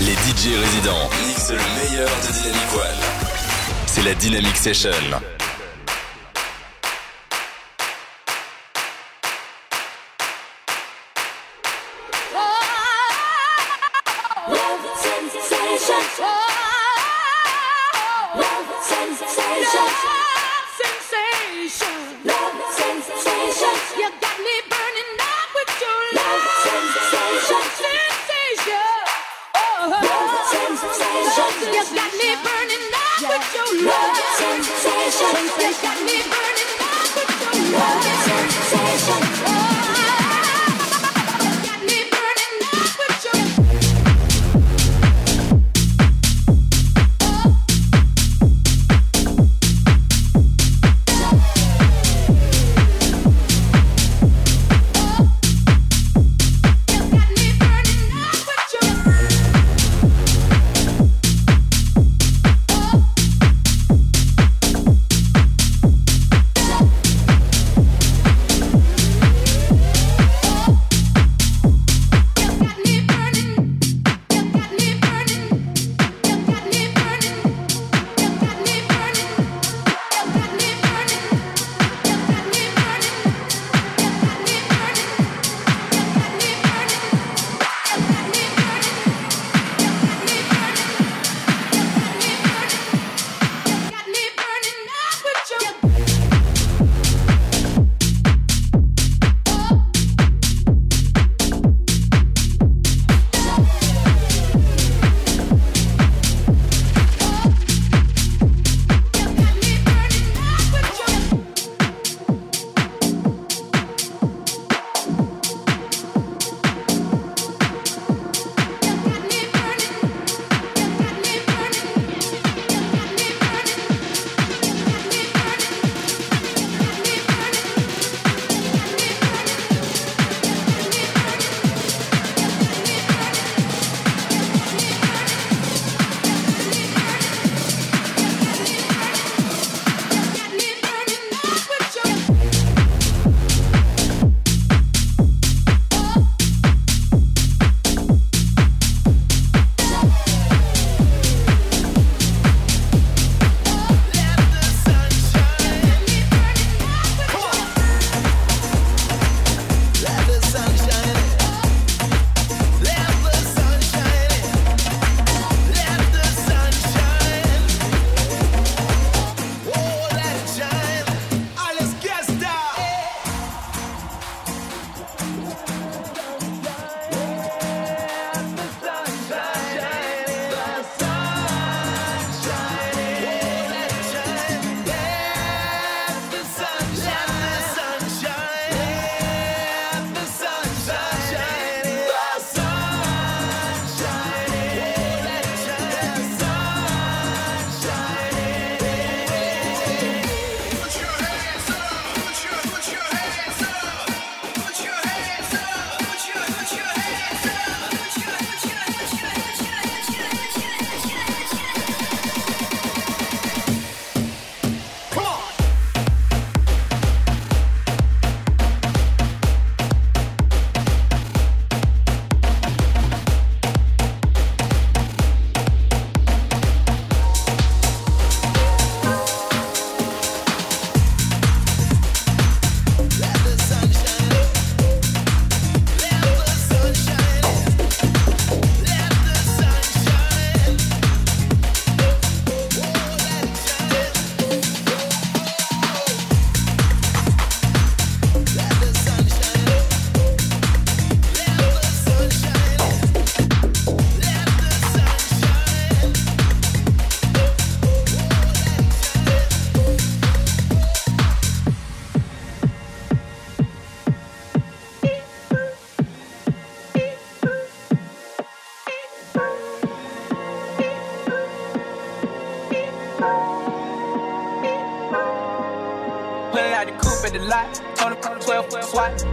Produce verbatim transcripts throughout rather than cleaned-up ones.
Les D J résidents mixent le meilleur de Dynamic One. C'est la Dynamic Session.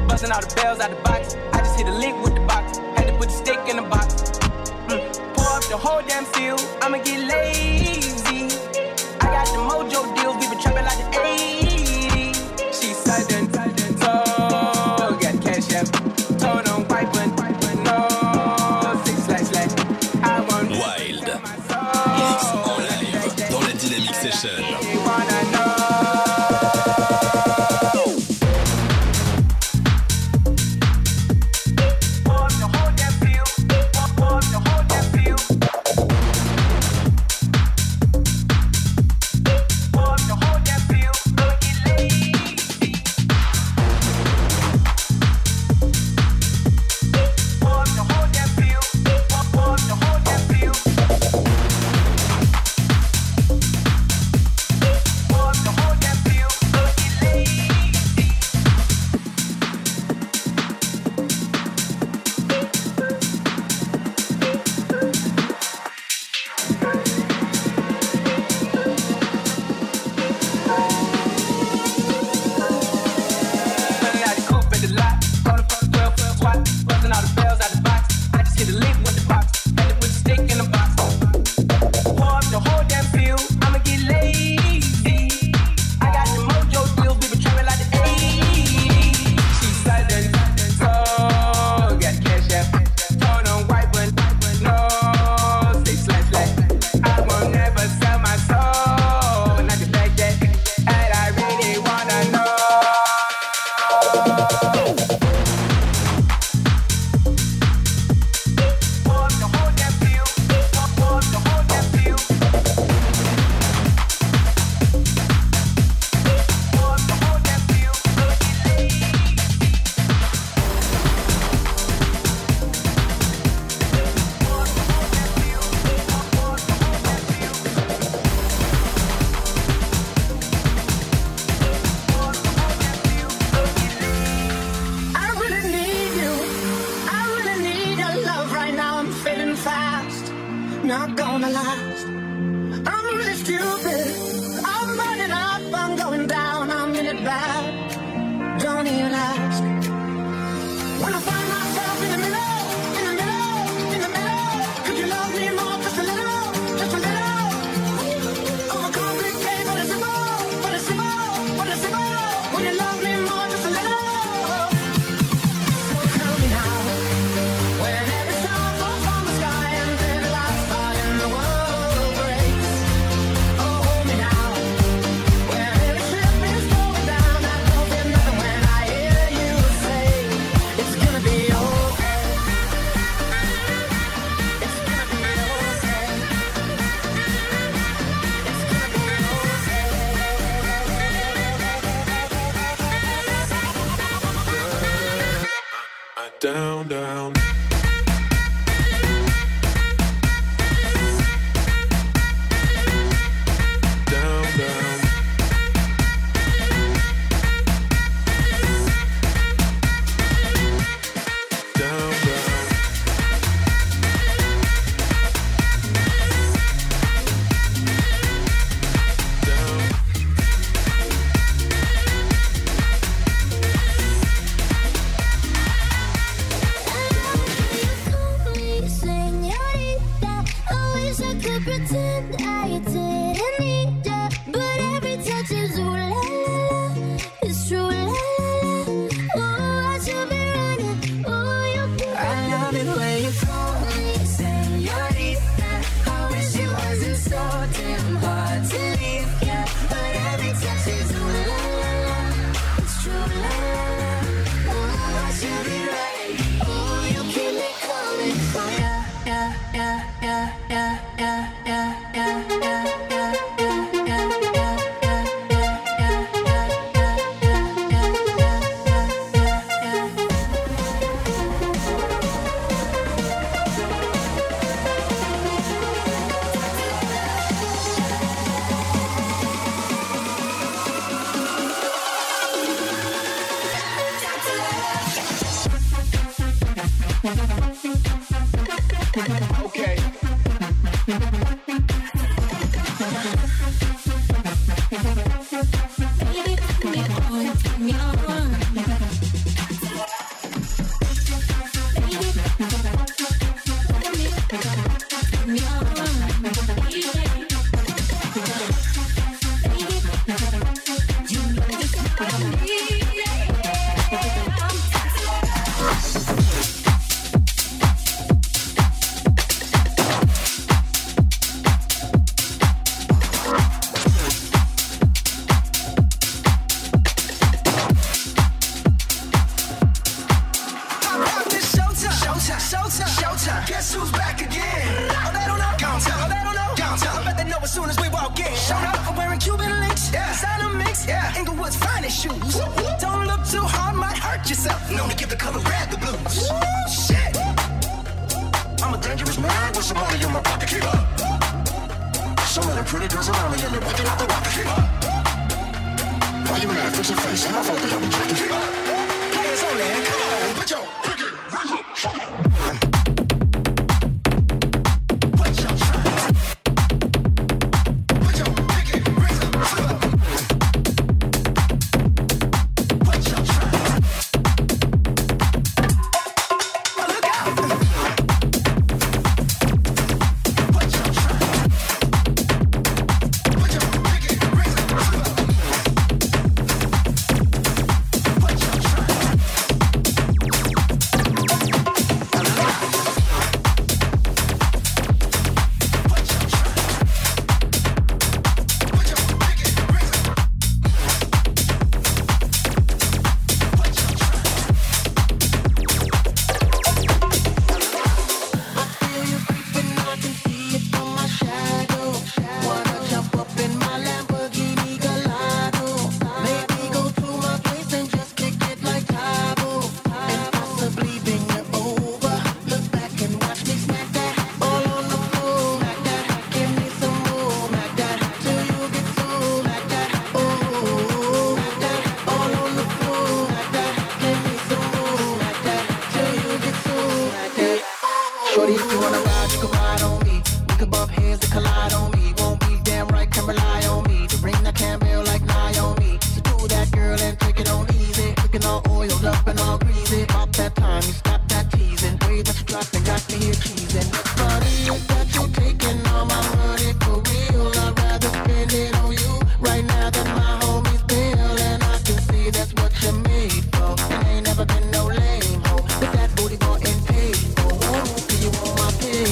Bustin' all the bells out the box. I just hit a lick with the box. Had to put the stick in the box. Mm. Pour up the whole damn seal. I'ma get lazy. I got the mojo deals. We been trappin' like the eighties. She side and tight and tall. Got cash app. Told on white one. No. Six slash slash. I want wanna ride, you can ride on me. We can bump heads and collide on me. Won't be damn right, can rely on me. The ring I can't build like Naomi. So do that girl and take it on easy. Cooking all oiled up and all greasy. Pop that time, you stop that teasing. Way that you dropped and got me here cheesing. But is that you taking all my money for real? I'd rather spend it on you right now than my homies bill. And I can see that's what you made for. It ain't never been no lame ho. But that booty going in paid for. Oh, do you want my pay?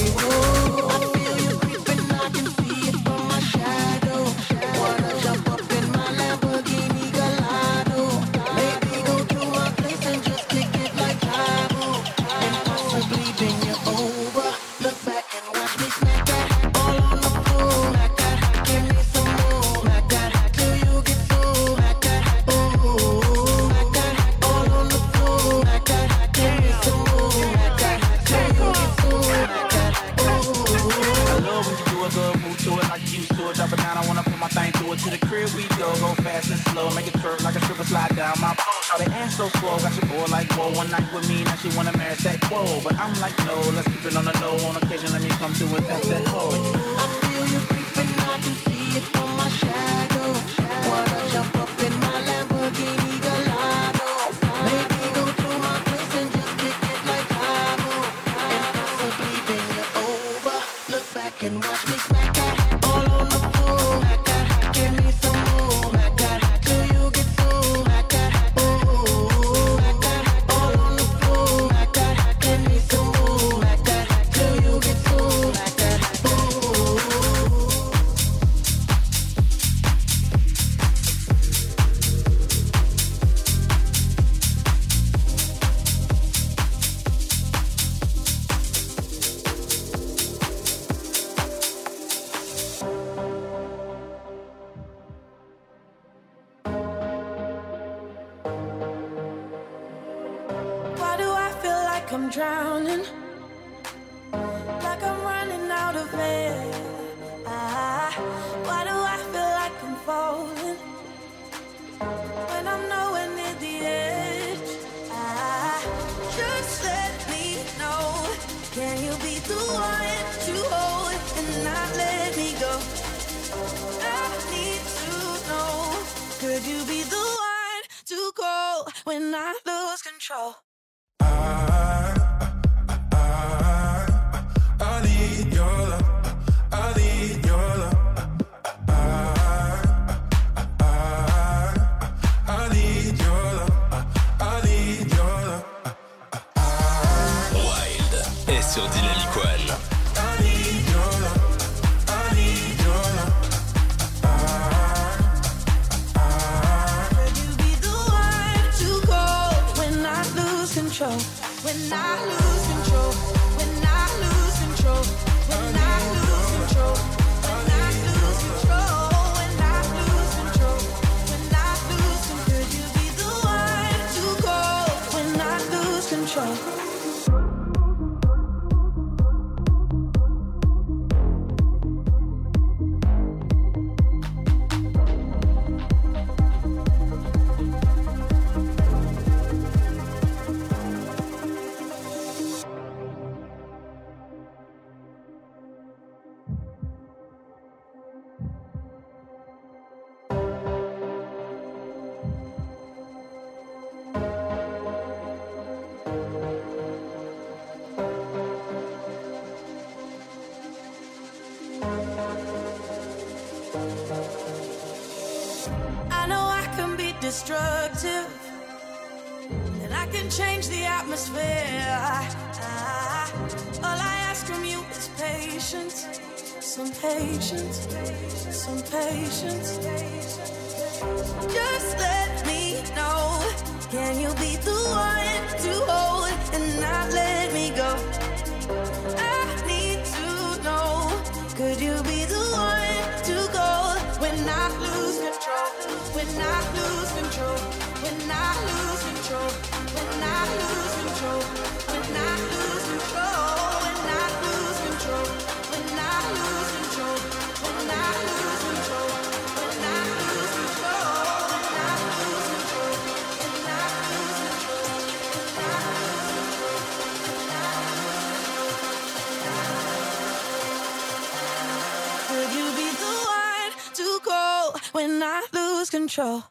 Destructive, and I can change the atmosphere. I, I, all I ask from you is patience, some patience, some patience. Just let me know, can you be the one to hold and not let me go? I need to know, could you be the one to go when I lose control? When I lose control, when I lose control, when I lose control, when I lose control, when I lose control, when I lose control, when I lose control, when I lose control, when I lose control, when I lose control, when I lose control, when I lose control. when I lose control.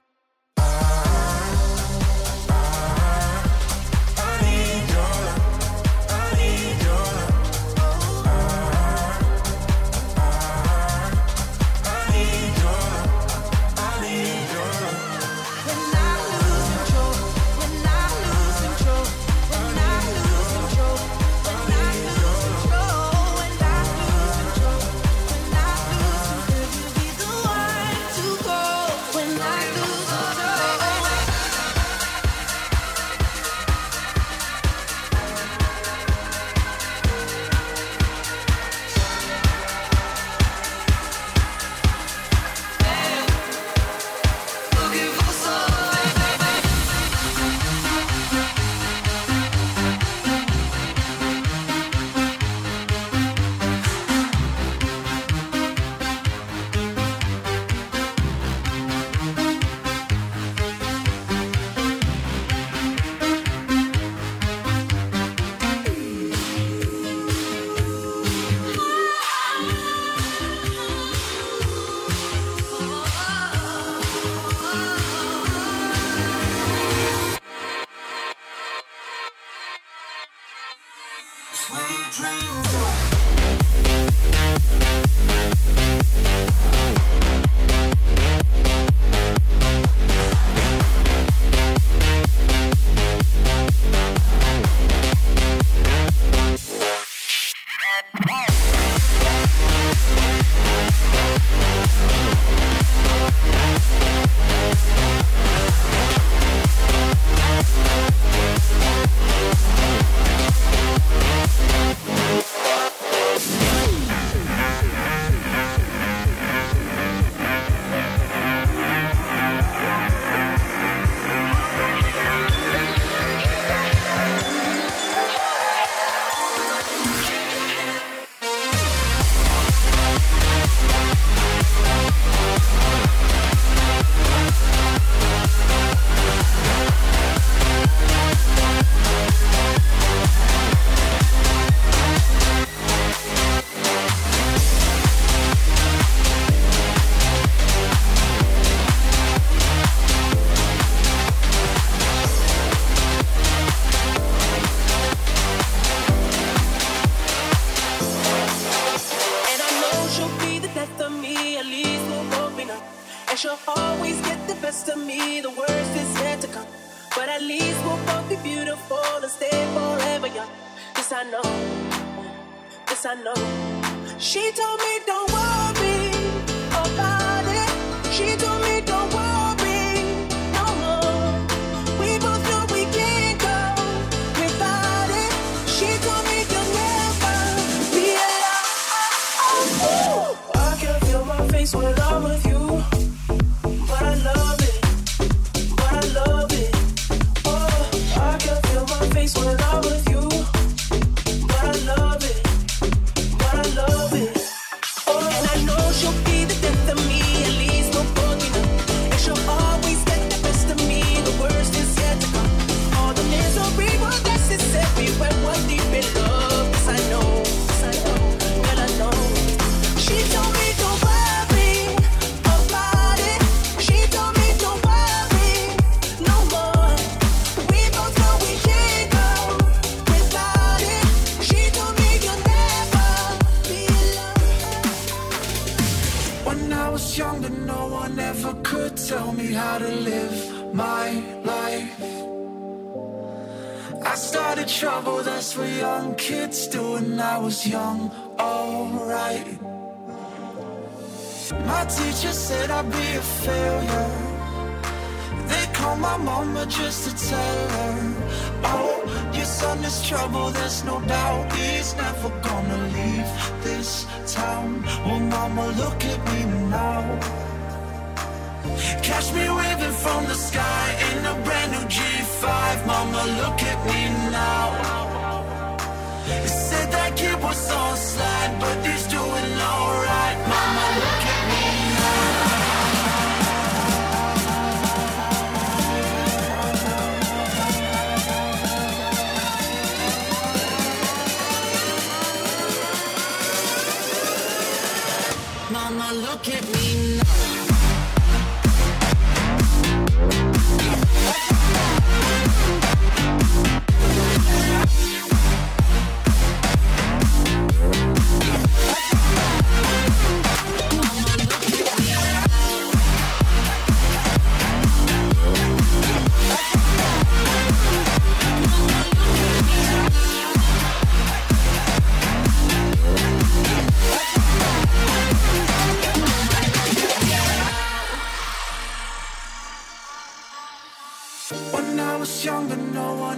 Mama, look at me now.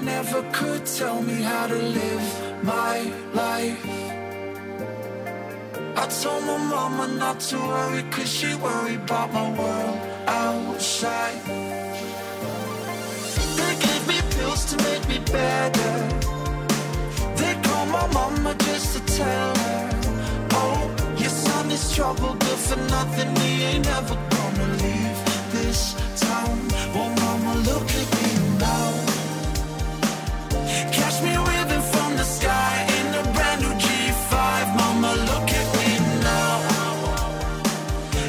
never could tell me how to live my life. I told my mama not to worry, cause she worried about my world outside. They gave me pills to make me better. They called my mama just to tell her, oh, your son is trouble, good for nothing, he ain't ever gonna leave this town. Well, mama, look at me now. Catch me waving from the sky in a brand new G five, mama, look at me now.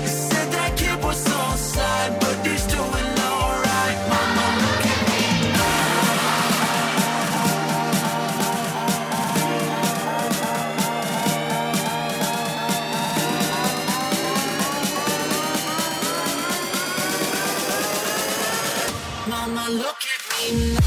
You said that kid was outside, but he's doing alright, mama, look at me now. Mama, look at me now.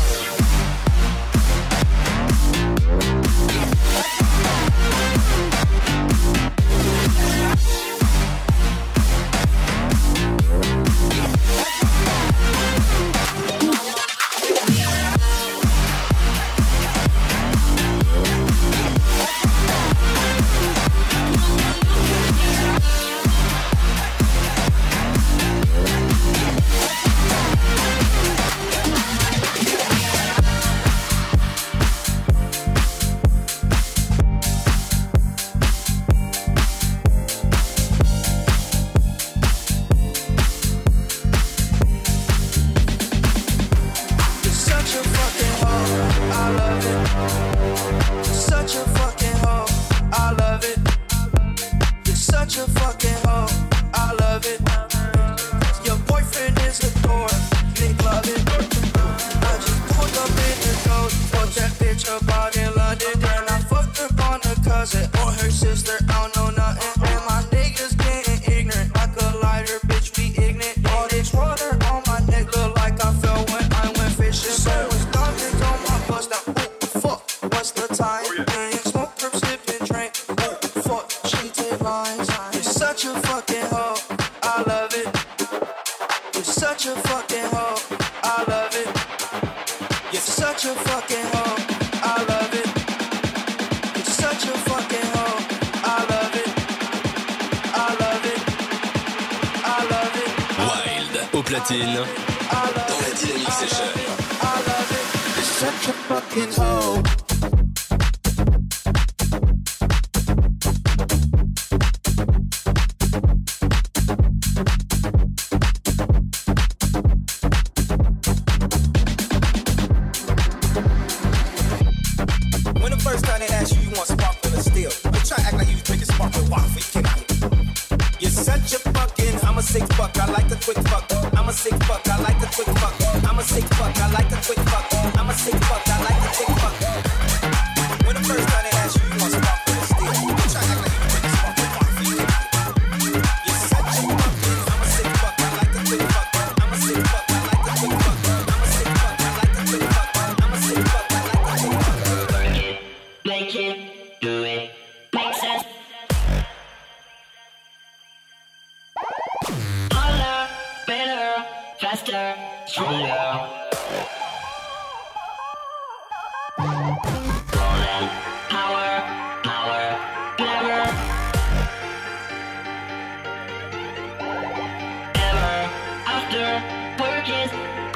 Work is